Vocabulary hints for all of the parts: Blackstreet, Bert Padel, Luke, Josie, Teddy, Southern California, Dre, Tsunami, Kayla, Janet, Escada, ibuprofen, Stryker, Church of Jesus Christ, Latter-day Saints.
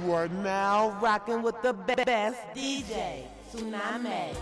You are now rocking with the best DJ, Tsunami.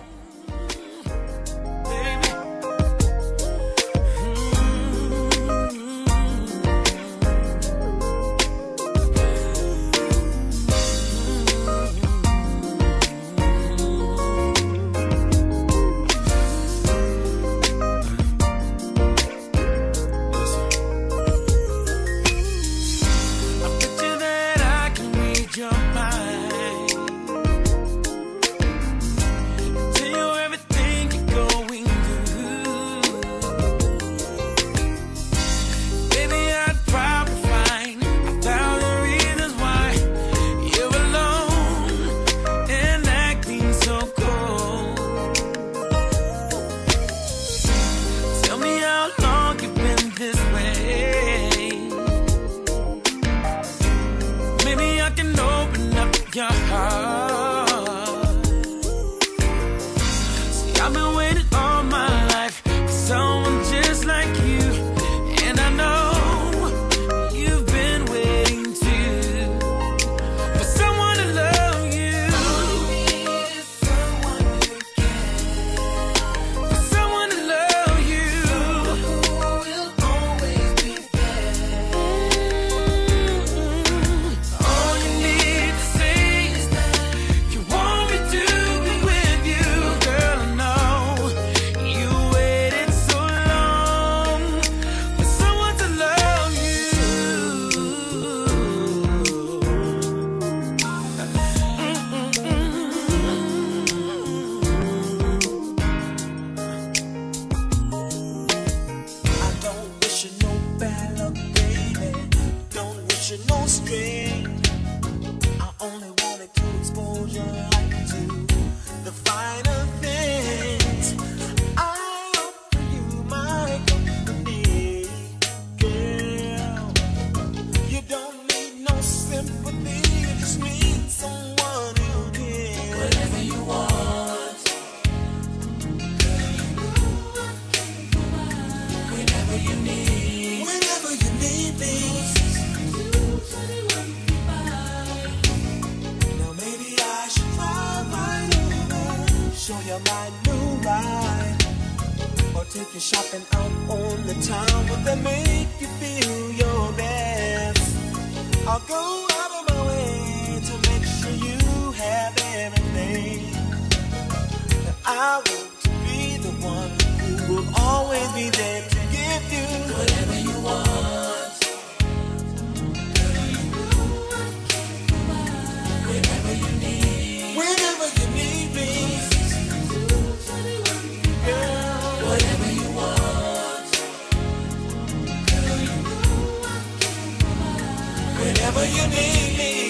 Whenever you need me,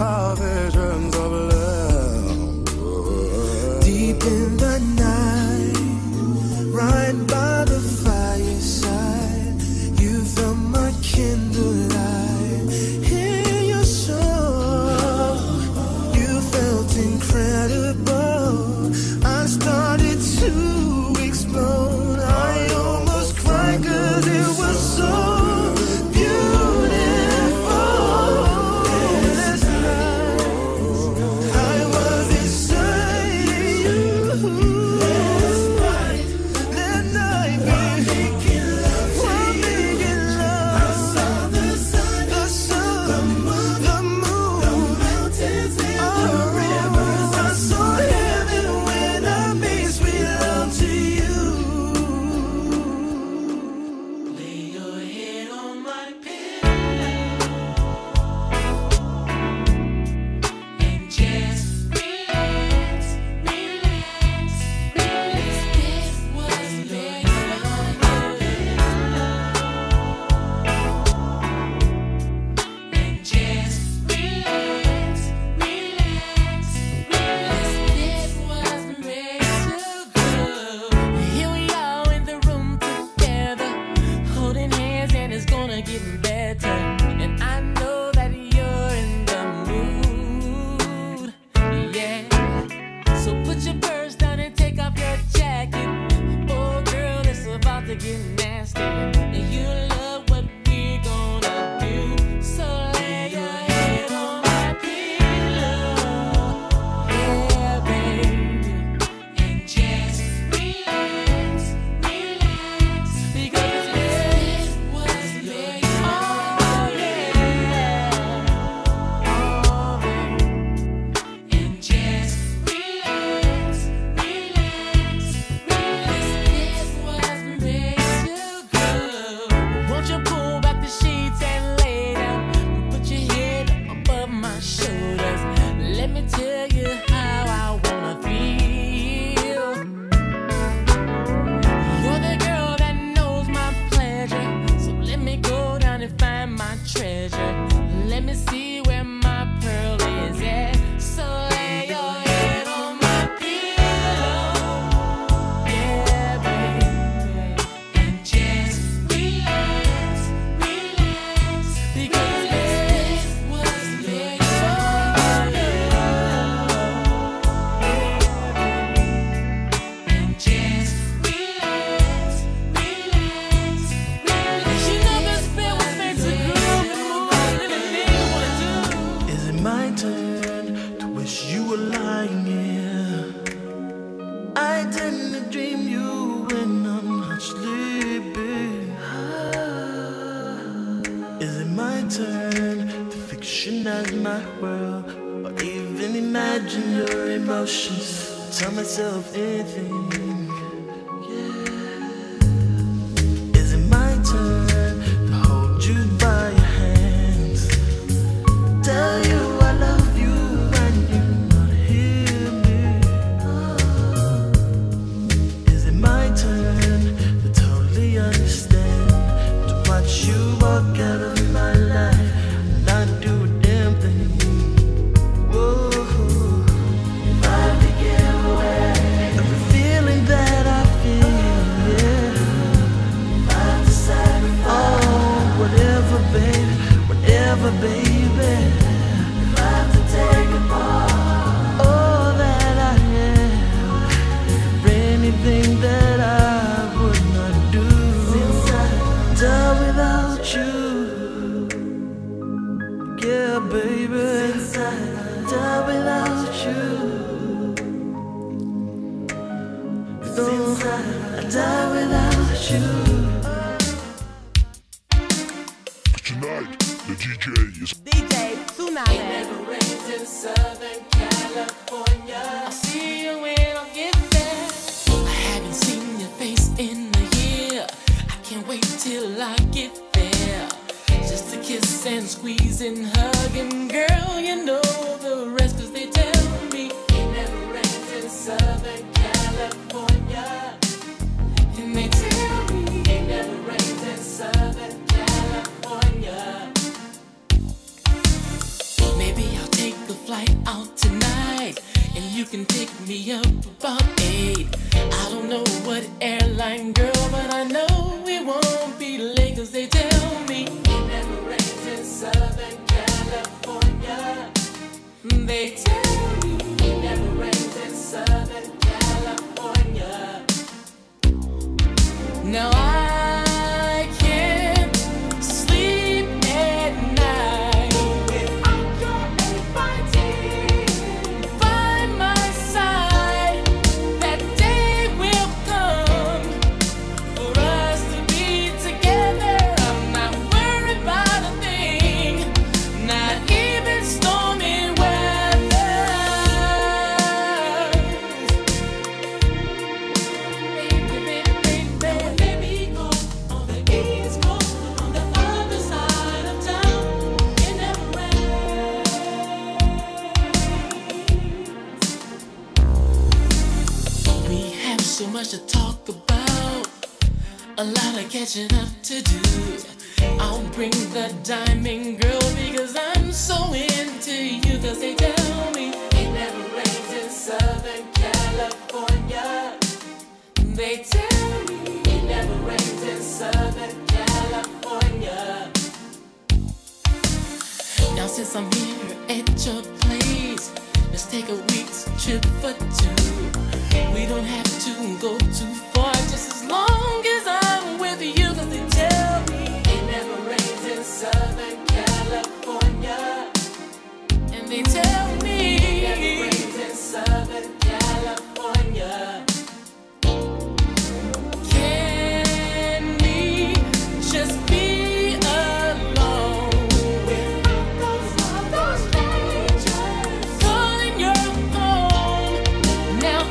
our visions of love. Deep in the night, right by the fireside, you felt my candlelight. Hear your soul, you felt incredible. I started to explode. I almost cried 'cause it was so. flight out tonight, and you can pick me up about 8. I don't know what airline, girl, but I know it won't be late, 'cause they tell me it never rains in Southern California. They tell me it never rains in Southern California. Now I can't sleep at night without your anxiety by my side. That day will come for us to be together. I'm not worried about a thing, not even stormy weather. So much to talk about, a lot of catching up to do. I'll bring the diamond, girl, because I'm so into you. 'Cause they tell me it never rains in Southern California. They tell me it never rains in Southern California. Now since I'm here at your place, let's take a week's trip for 2. We don't have to go too far, just as long as I'm with you. 'Cause they tell me it never rains in Southern California. And they tell me it never rains in Southern California. Can we just be alone without those other strangers calling your home? Now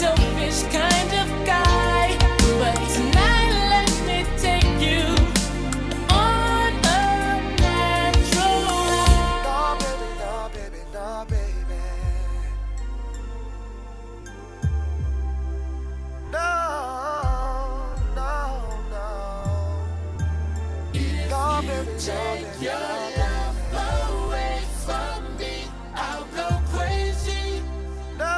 selfish kind of guy, but tonight let me take you on a natural ride. No, baby, no, baby, no, baby. No, no, no. If no, baby, you take no, baby, your love away from me, I'll go crazy. No.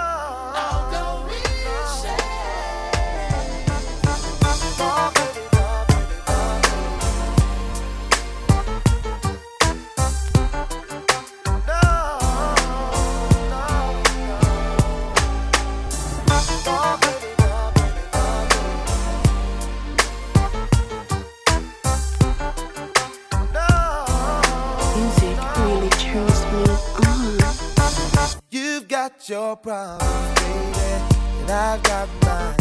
Your problem, baby, and I've got mine.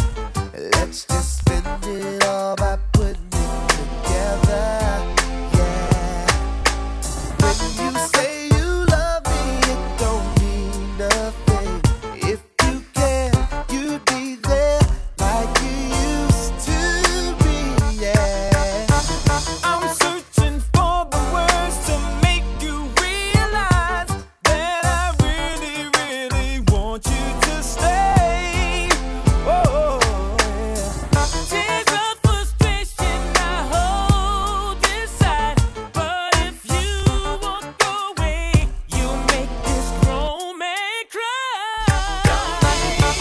Let's just spend it all by putting it together, yeah. When you say you love me, it don't mean nothing. If you can, you'd be there like you used to be, yeah. I'm searching for the words to make you realize that I really want you to stay. Oh, yeah. Tears of frustration I hold inside, but if you walk away, you make this grown man cry. Don't leave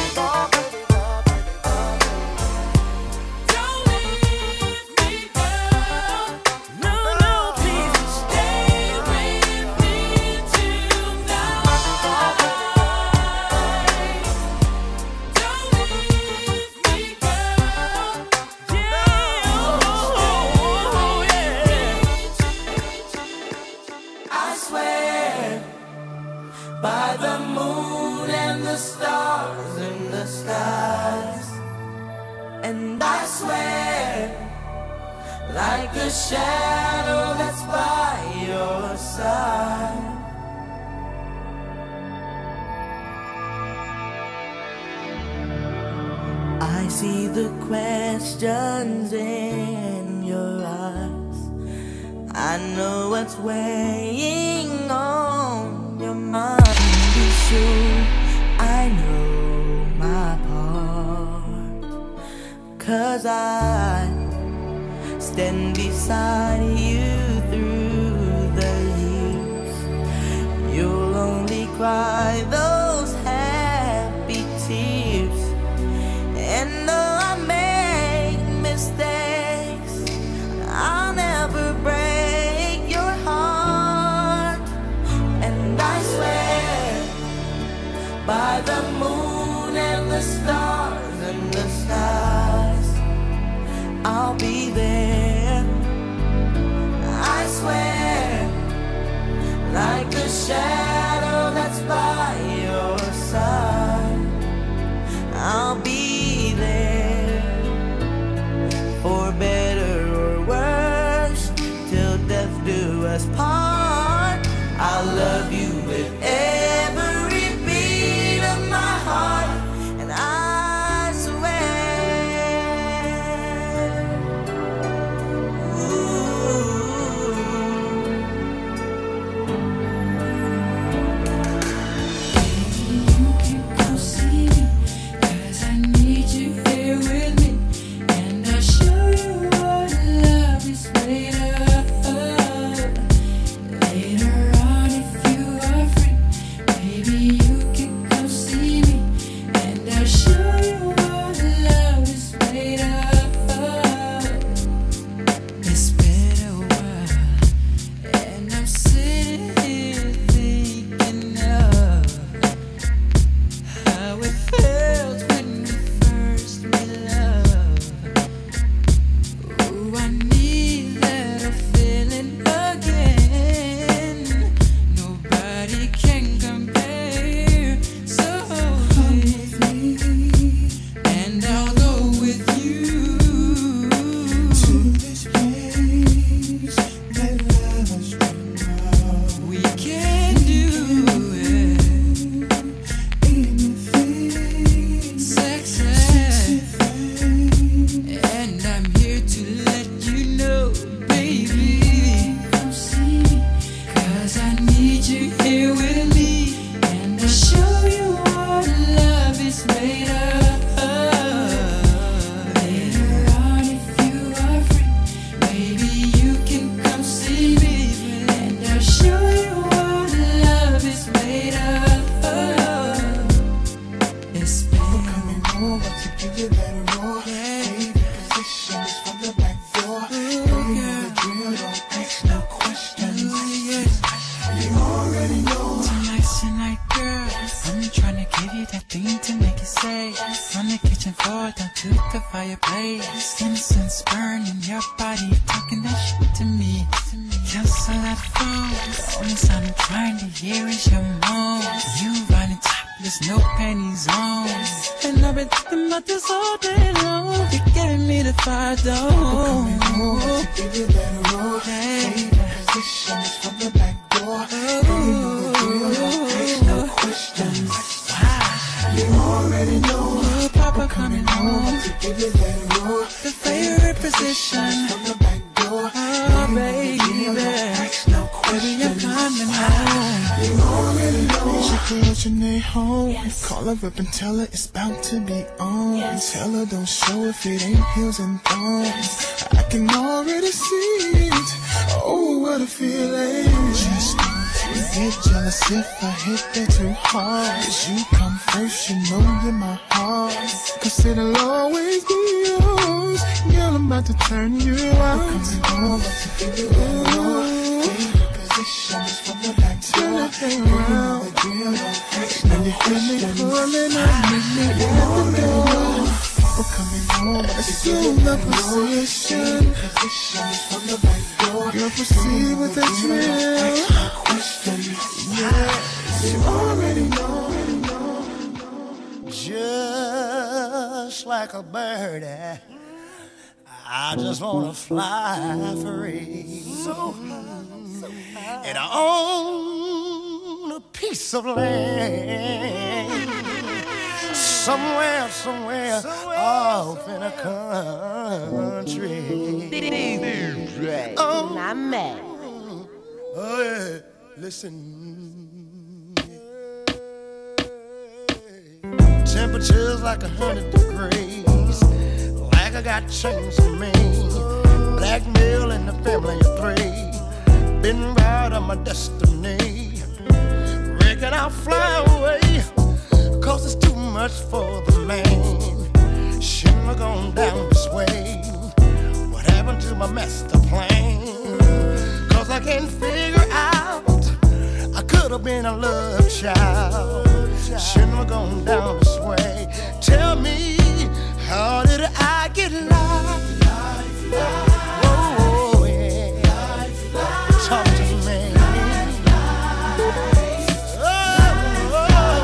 me, girl. No, no, please stay with me tonight. Don't leave me, girl. Yeah, oh, yeah. I swear by the moon and the stars in the skies, and I swear like a shadow that's by your side. I see the questions in your eyes. I know what's weighing on your mind. Be sure I know my part, 'cause I stand beside you through the years. I love you with every beat of my heart, and I swear. Ooh. You come see me, 'cause I need you here with me, and I'll show you what love is made of. Listen. Temperatures like 100 degrees. Like I got chains on me. Black male in the family of three. Been right on my destiny. Reckon I'll fly away, 'cause it's too much for the man. Shouldn't have gone down this way. What happened to my master plan? 'Cause I can't figure out, I could have been a love child. Shouldn't have gone down this way. Tell me, how did I get lost? Oh, yeah. Talk to me. Oh, how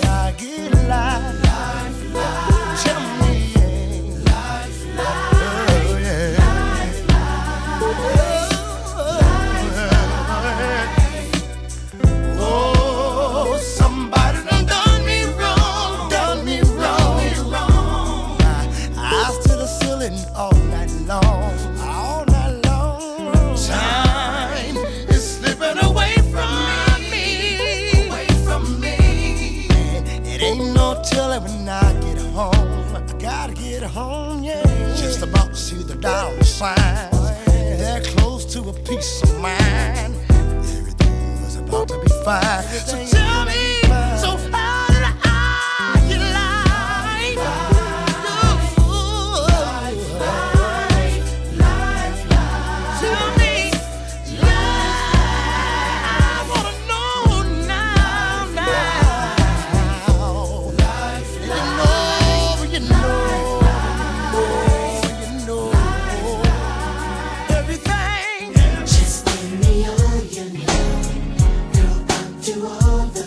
did I get lost? Tell me. Oh, yeah. Oh, yeah. Ain't no telling when I get home. I gotta get home, yeah. Just about to see the dollar signs. They're close to a peace of mind. Everything was about to be fine. So tell me, so how did I get life? Life. Tell me, life. I wanna know now. Life, you know, you know, you know, you know everything. Just give me all you know, girl, I'll do all the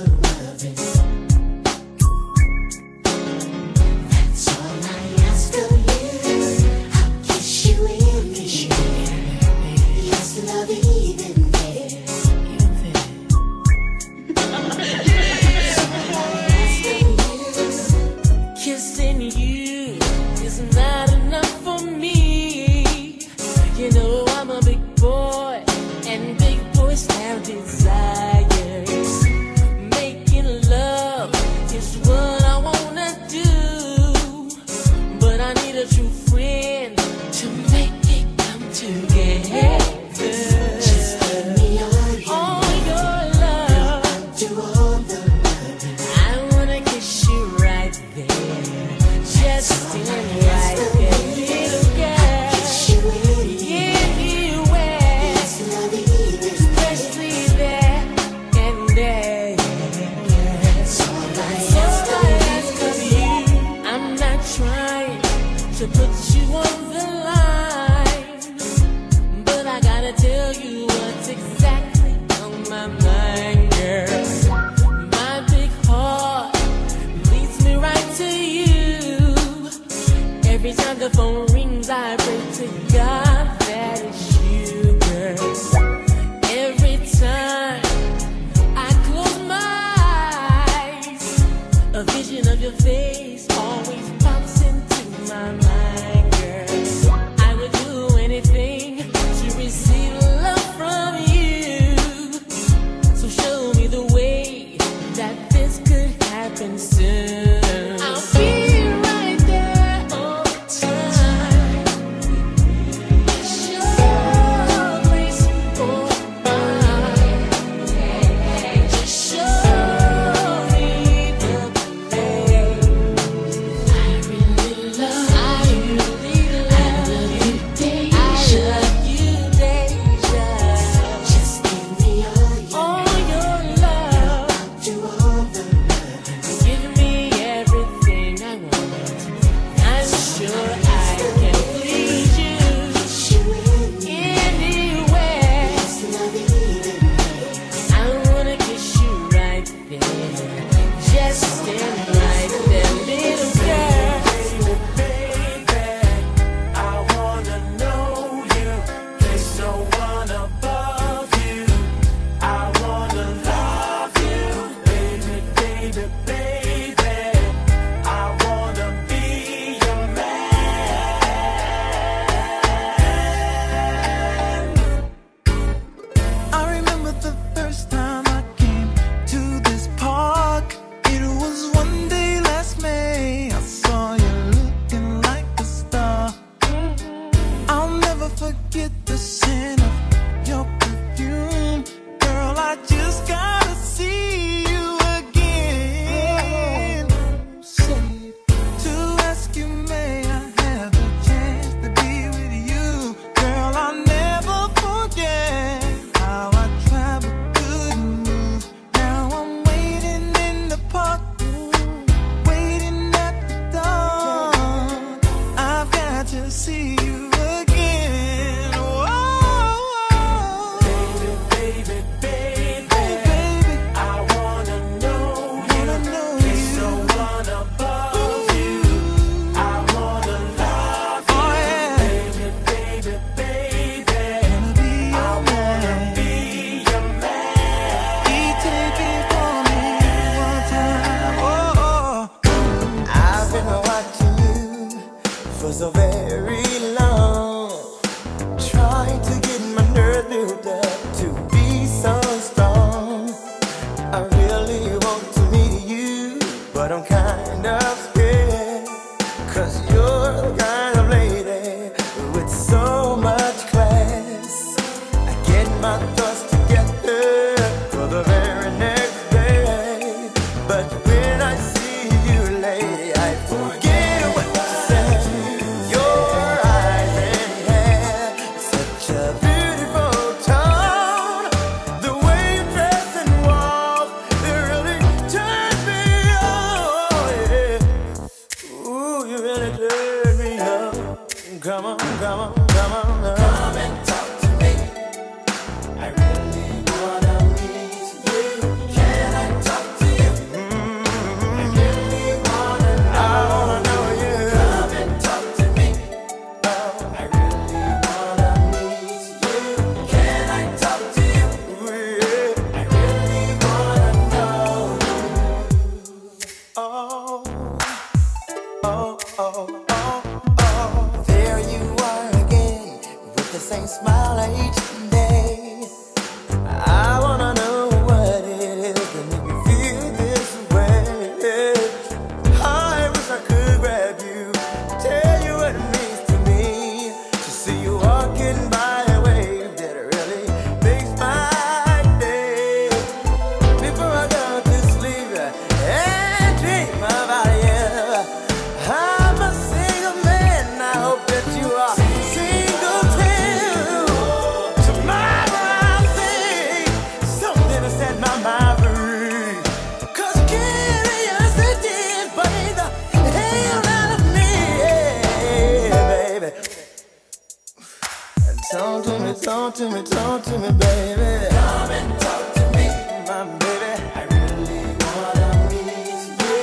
talk to me, baby. Come and talk to me, my baby. I really wanna meet you.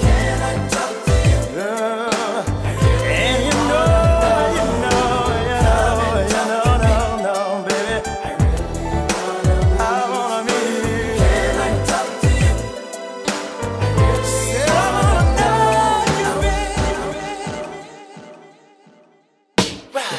Can I talk to you, girl? And you know, baby. I really wanna meet you. Can I talk to you? I really wanna know you, baby. Right.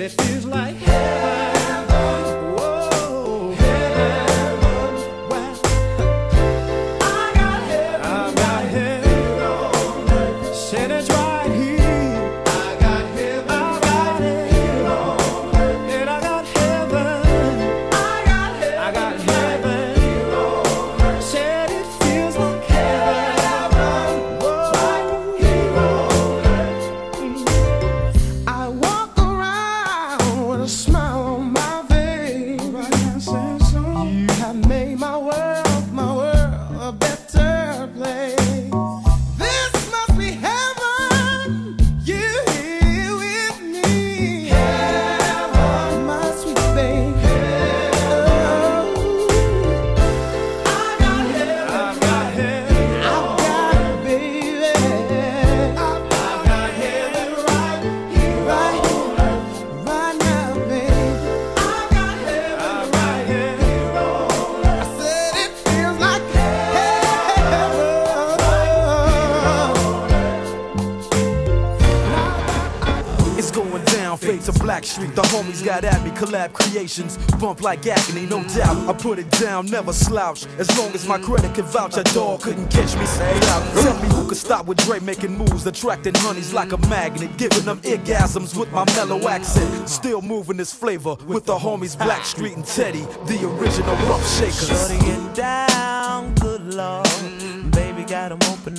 that it feels like heaven. Whoa, heaven. Wow. I got heaven on earth. Said it's right here. I got heaven on earth. And I got heaven. I got heaven here on earth. Said it feels like heaven. Whoa, right here on earth. I walk with a smile on my face, right now, says, oh, you have made my world a better place. This must be heaven, you here with me. Heaven, my sweet baby. Oh, I got heaven, I got it, baby. I got heaven right here, right here. Right now, baby, I got heaven on earth. I said it feels like heaven. It's going down, fade to Blackstreet. The homies got at me, collab creations bump like agony, no doubt. I put it down, never slouch. As long as my credit can vouch, a dog couldn't catch me. Say out, tell me who could stop with Dre making moves, attracting honeys like a magnet, giving them orgasms with my mellow accent. Still moving this flavor with the homies Blackstreet and Teddy, the original rough shakers. Shutting it down, good lord. Baby got 'em open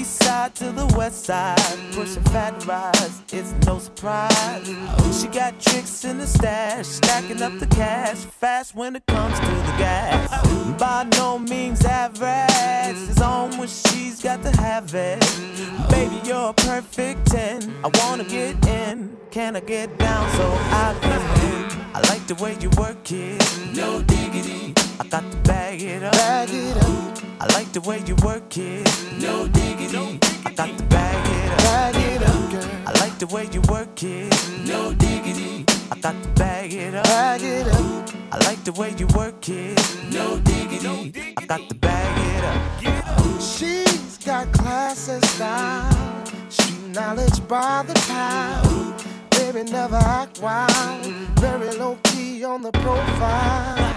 East side to the west side, pushing fat rides, it's no surprise. She got tricks in the stash, stacking up the cash, fast when it comes to the gas. By no means average, it's on when she's got to have it. Baby, you're a perfect 10, I wanna get in, can I get down so I can? I like the way you work it, no diggity. I got to bag it up, bag it up. I like the way you work it, no diggity. I got to bag it up, girl. I like the way you work it, no diggity. I got to bag it up, bag it up. I like the way you work it, no diggity. I got to bag it up. She's got class and style, she knowledge by the time. Baby never act wild, very low key on the profile.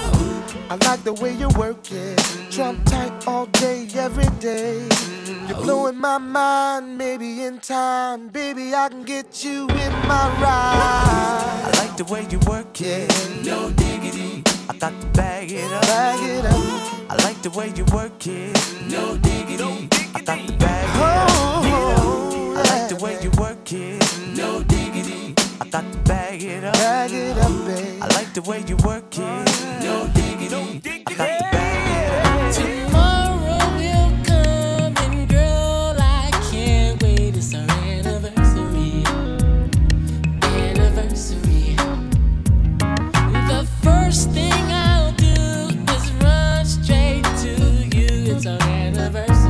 I like the way you work it, trump tight all day, every day. You're blowing my mind, maybe in time, baby, I can get you in my ride. I like the way you work it, no diggity. I got to bag it up, bag it up. I like the way you work it, no diggity. I got to bag it up. I like the way you work it, no diggity. I got to bag it up, bag it up, babe. I like the way you work it, no diggity. I got to bag it up. It's our anniversary.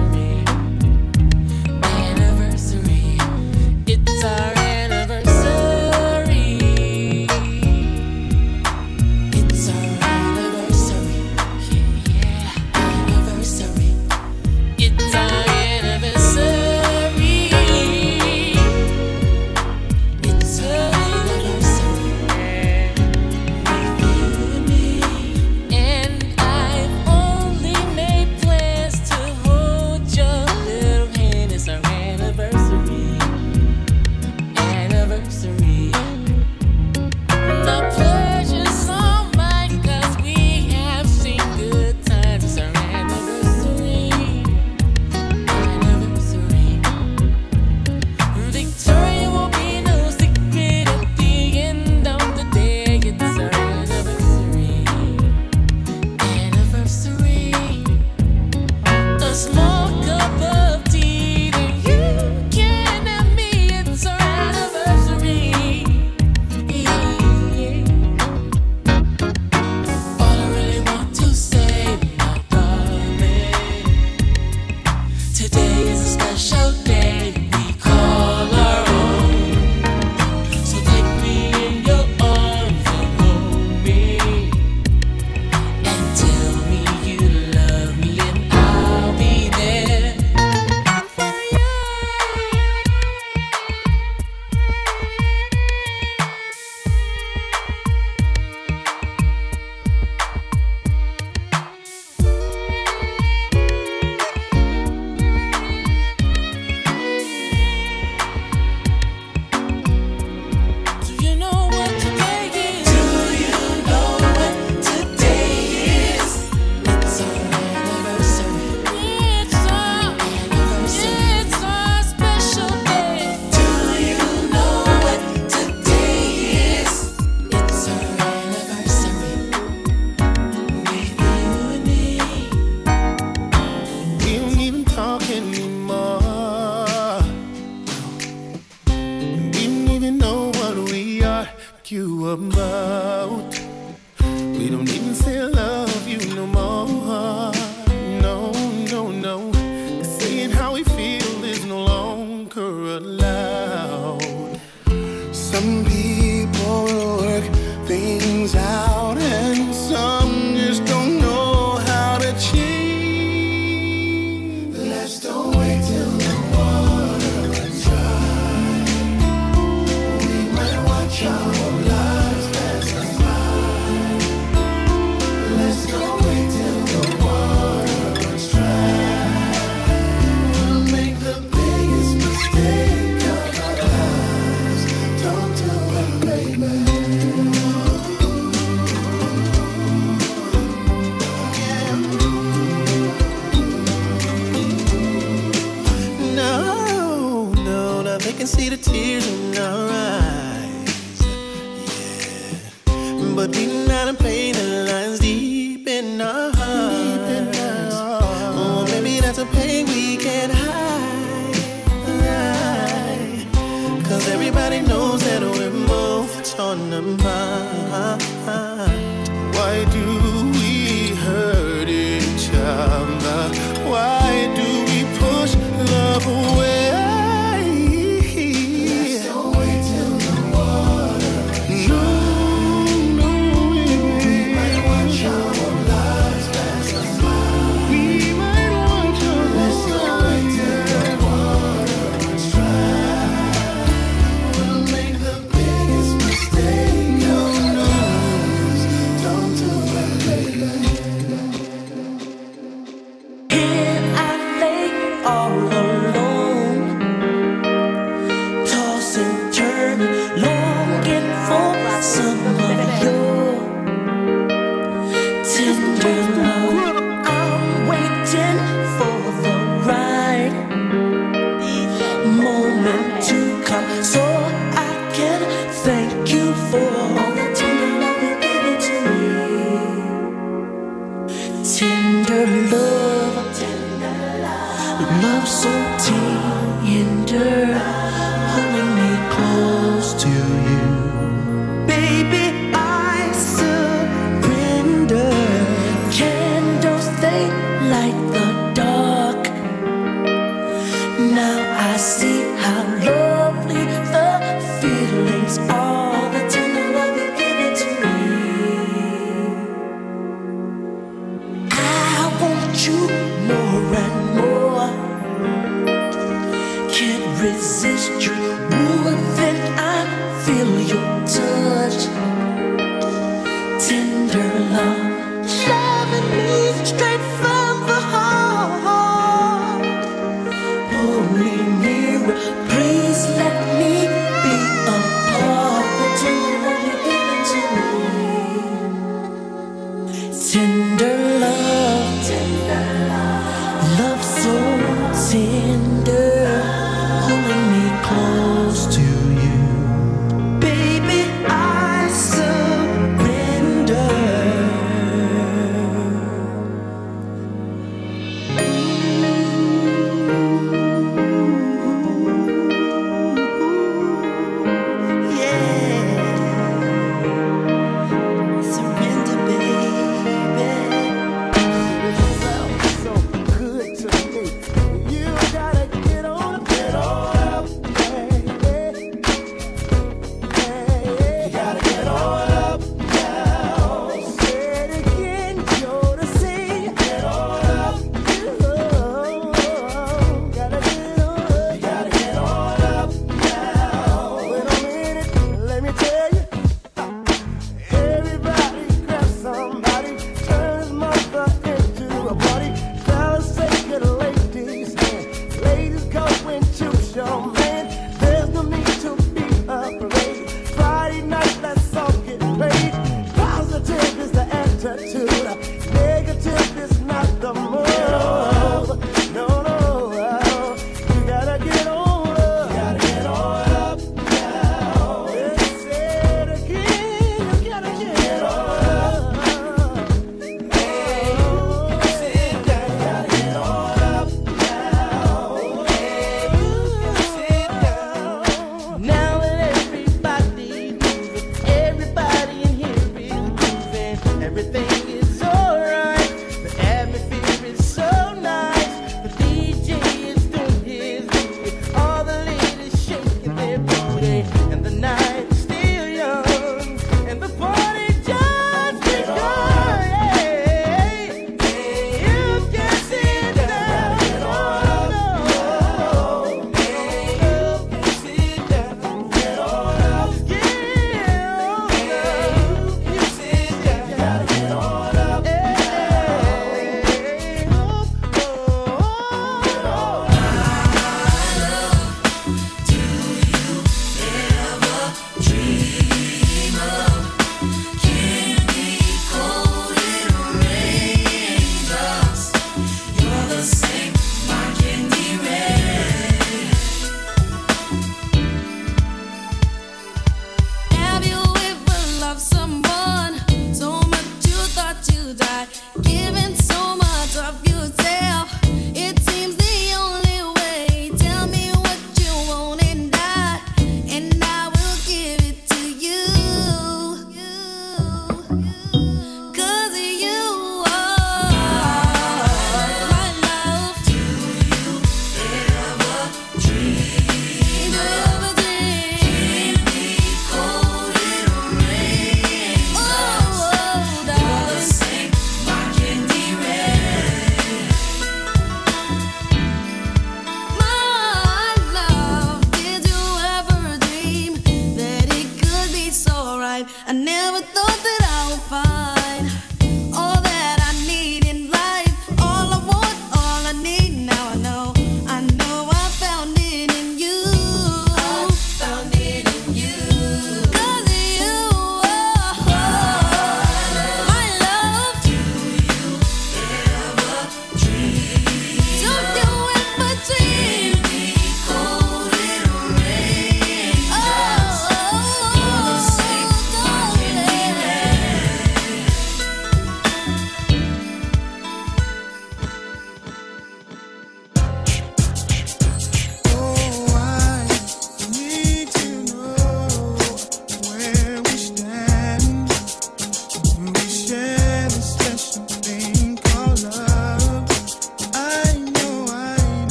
Everybody knows that we're moved on the mind. Why do we hurt each other? Why do we push love away?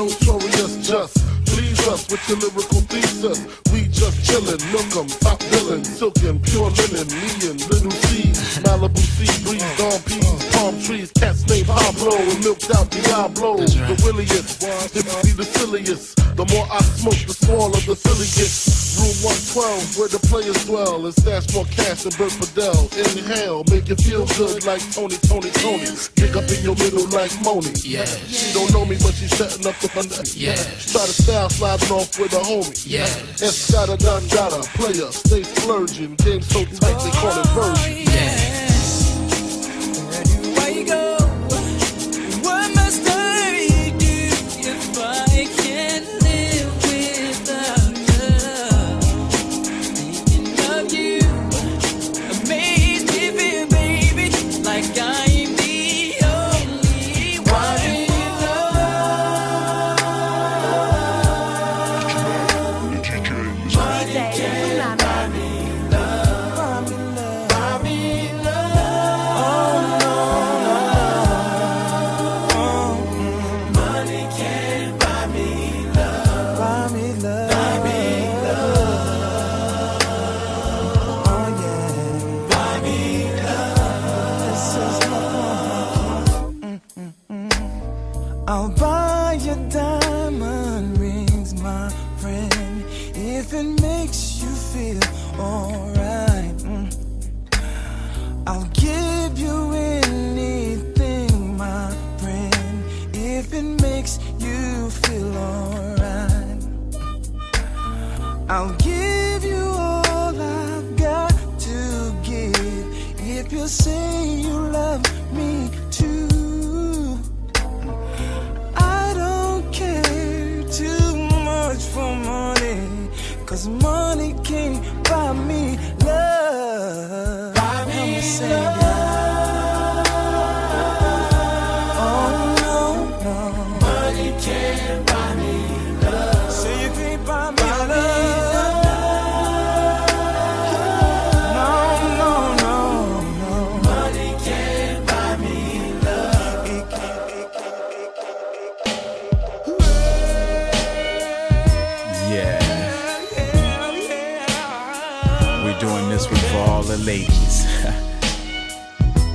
notorious just please us with your lyrical thesis. We just chillin', milk 'em, top villain, silkin', pure linen, me and little C, Malibu sea breeze, dawn peas, palm trees, cats named Pablo, and milked out Diablo, the williest, typically the silliest. The more I smoke, the smaller the silly gets. Room 112, where the players dwell, and stash more cash than Bert Padel. Inhale, make you feel good like Tony. Dig up in your middle like Moni. Yeah. She don't know me, but she's setting up the fun. Yeah. Try to style sliding off with a homie. Yeah. Escada, done gotta, player, stay splurging. Game so tight, they call it version. Yeah. Where you go? What must I do if I can't?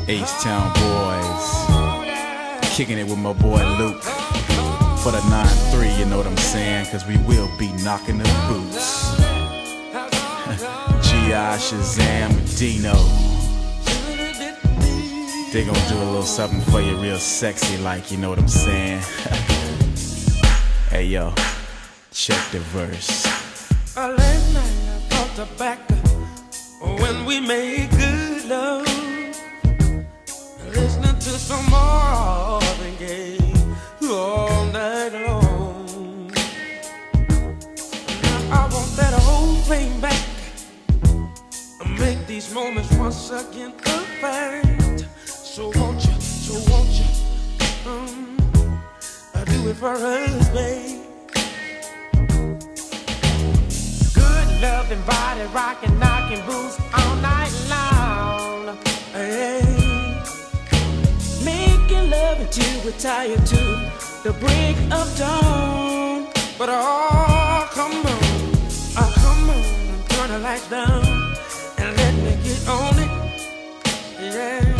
H-Town boys, kicking it with my boy Luke, for the 9-3, you know what I'm saying, cause we will be knocking the boots. G.I., Shazam, Dino, they gonna do a little something for you real sexy like, you know what I'm saying. Hey yo, check the verse. A late night I brought the back when we made good love. Listening to some more than gay all night long. Now I want that whole thing back. Make these moments once again a fact. So won't you do it for us, babe. Good love and body rockin', knockin' boots all night long. Hey. Making love until we're tired to the break of dawn. But oh, come on, turn the lights down and let me get on it, yeah.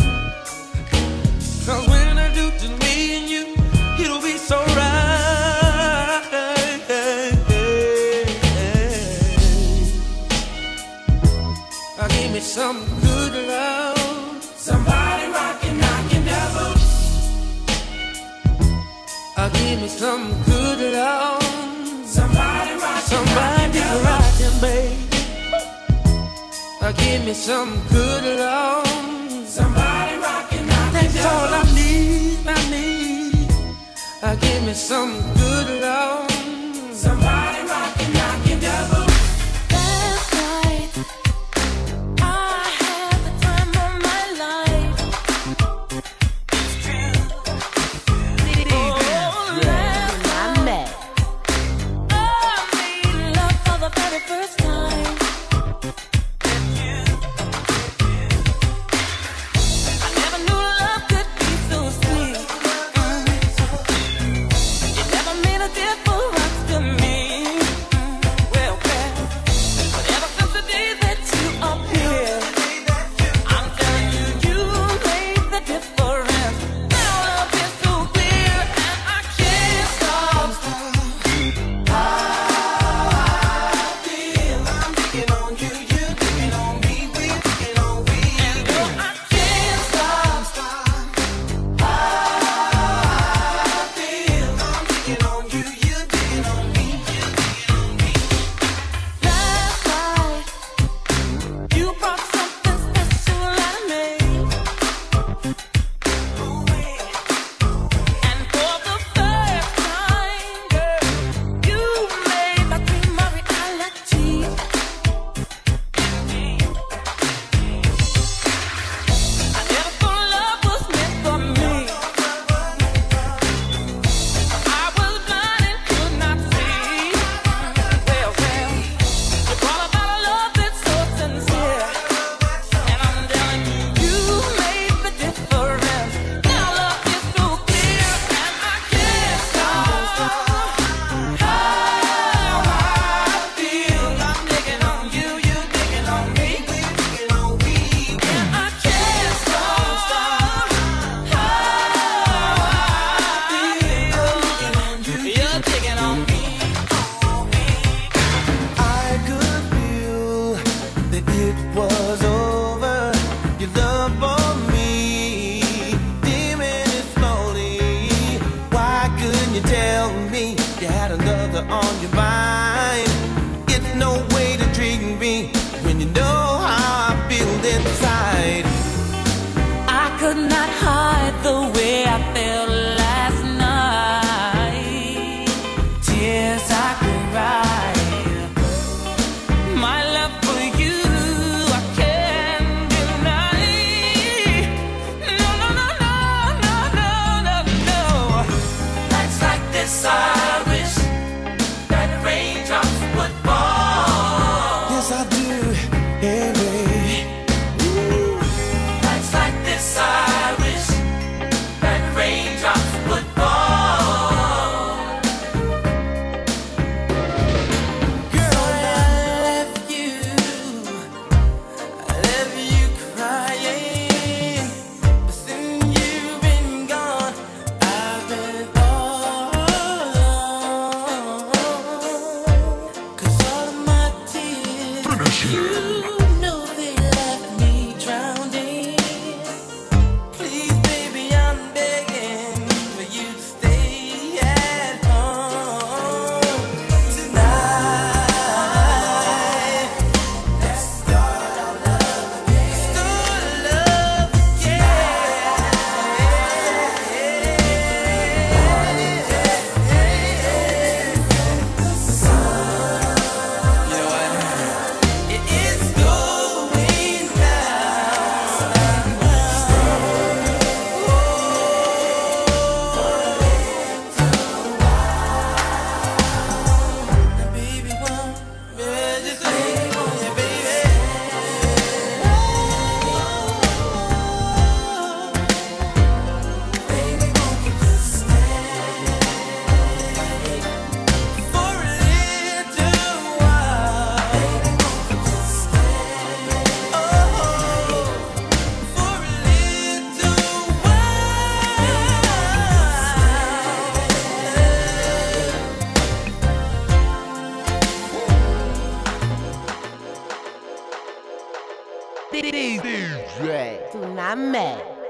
Cause when I do, to me and you, it'll be so right. Give me some good love, somebody rockin'. Give me some good love. Somebody rockin', baby. Give me some good love. Somebody rockin', that's all I need. Give me some good love. Somebody rockin', knockin' double. you tell me you had another on your mind? It's no way to treat me when you know how I feel inside. I could not hide the way I felt last night. Tears I could cry. My love for you I can't deny. No, no, no, no, no, no, no, no. Nights like this I wish that raindrops would fall. Yes, I do, baby. Ooh. Nights like this I wish that raindrops would fall. Dre, Tsunami.